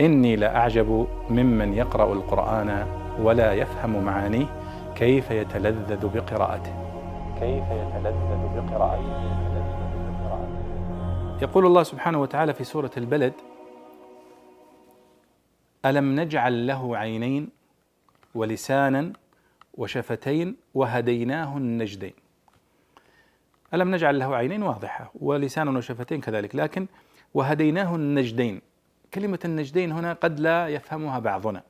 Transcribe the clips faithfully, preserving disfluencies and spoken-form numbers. إني لأعجب ممن يقرأ القرآن ولا يفهم معانيه كيف يتلذذ بقراءته كيف يتلذذ بقراءته يقول الله سبحانه وتعالى في سورة البلد: ألم نجعل له عينين ولسانا وشفتين وهديناه النجدين. ألم نجعل له عينين واضحة، ولسانا وشفتين كذلك، لكن وهديناه النجدين، كلمة النجدين هنا قد لا يفهمها بعضنا،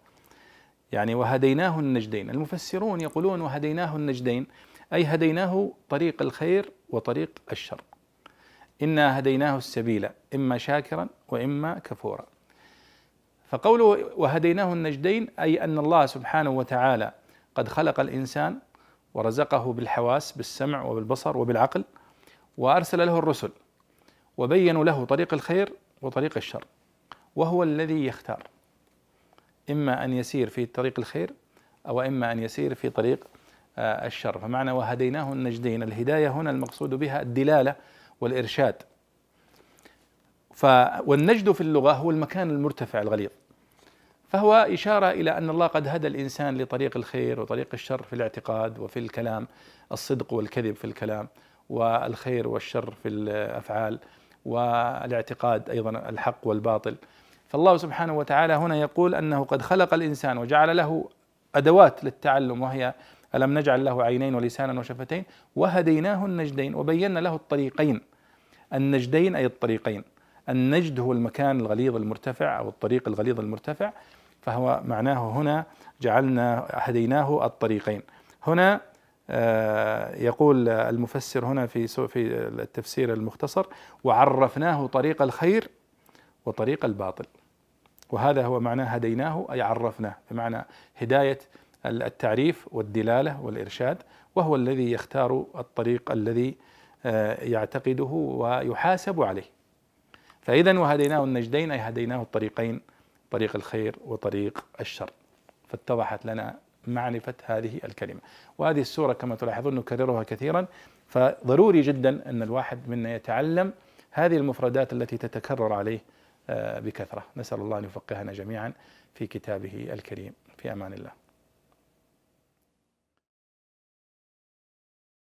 يعني وهديناه النجدين. المفسرون يقولون وهديناه النجدين أي هديناه طريق الخير وطريق الشر، إنا هديناه السبيل إما شاكرا وإما كفورا. فقوله وهديناه النجدين أي أن الله سبحانه وتعالى قد خلق الإنسان ورزقه بالحواس، بالسمع وبالبصر وبالعقل، وأرسل له الرسل وبينوا له طريق الخير وطريق الشر، وهو الذي يختار، إما أن يسير في طريق الخير أو إما أن يسير في طريق الشر. فمعنى وهديناه النجدين، الهداية هنا المقصود بها الدلالة والإرشاد. ف والنجد في اللغة هو المكان المرتفع الغليظ، فهو إشارة إلى أن الله قد هدى الإنسان لطريق الخير وطريق الشر في الاعتقاد وفي الكلام، الصدق والكذب في الكلام، والخير والشر في الأفعال، والاعتقاد أيضا الحق والباطل. فالله سبحانه وتعالى هنا يقول أنه قد خلق الإنسان وجعل له أدوات للتعلم، وهي ألم نجعل له عينين ولسانا وشفتين وهديناه النجدين، وبينا له الطريقين. النجدين أي الطريقين، النجد هو المكان الغليظ المرتفع أو الطريق الغليظ المرتفع، فهو معناه هنا جعلنا هديناه الطريقين. هنا يقول المفسر هنا في في التفسير المختصر: وعرفناه طريق الخير وطريق الباطل، وهذا هو معنى هديناه أي عرفناه، بمعنى هداية التعريف والدلالة والإرشاد، وهو الذي يختار الطريق الذي يعتقده ويحاسب عليه. فإذا وهديناه النجدين أي هديناه الطريقين، طريق الخير وطريق الشر. فاتضحت لنا معرفة هذه الكلمة، وهذه السورة كما تلاحظون نكررها كثيرا، فضروري جدا أن الواحد منا يتعلم هذه المفردات التي تتكرر عليه بكثرة. نسأل الله أن يفقهنا جميعا في كتابه الكريم. في أمان الله.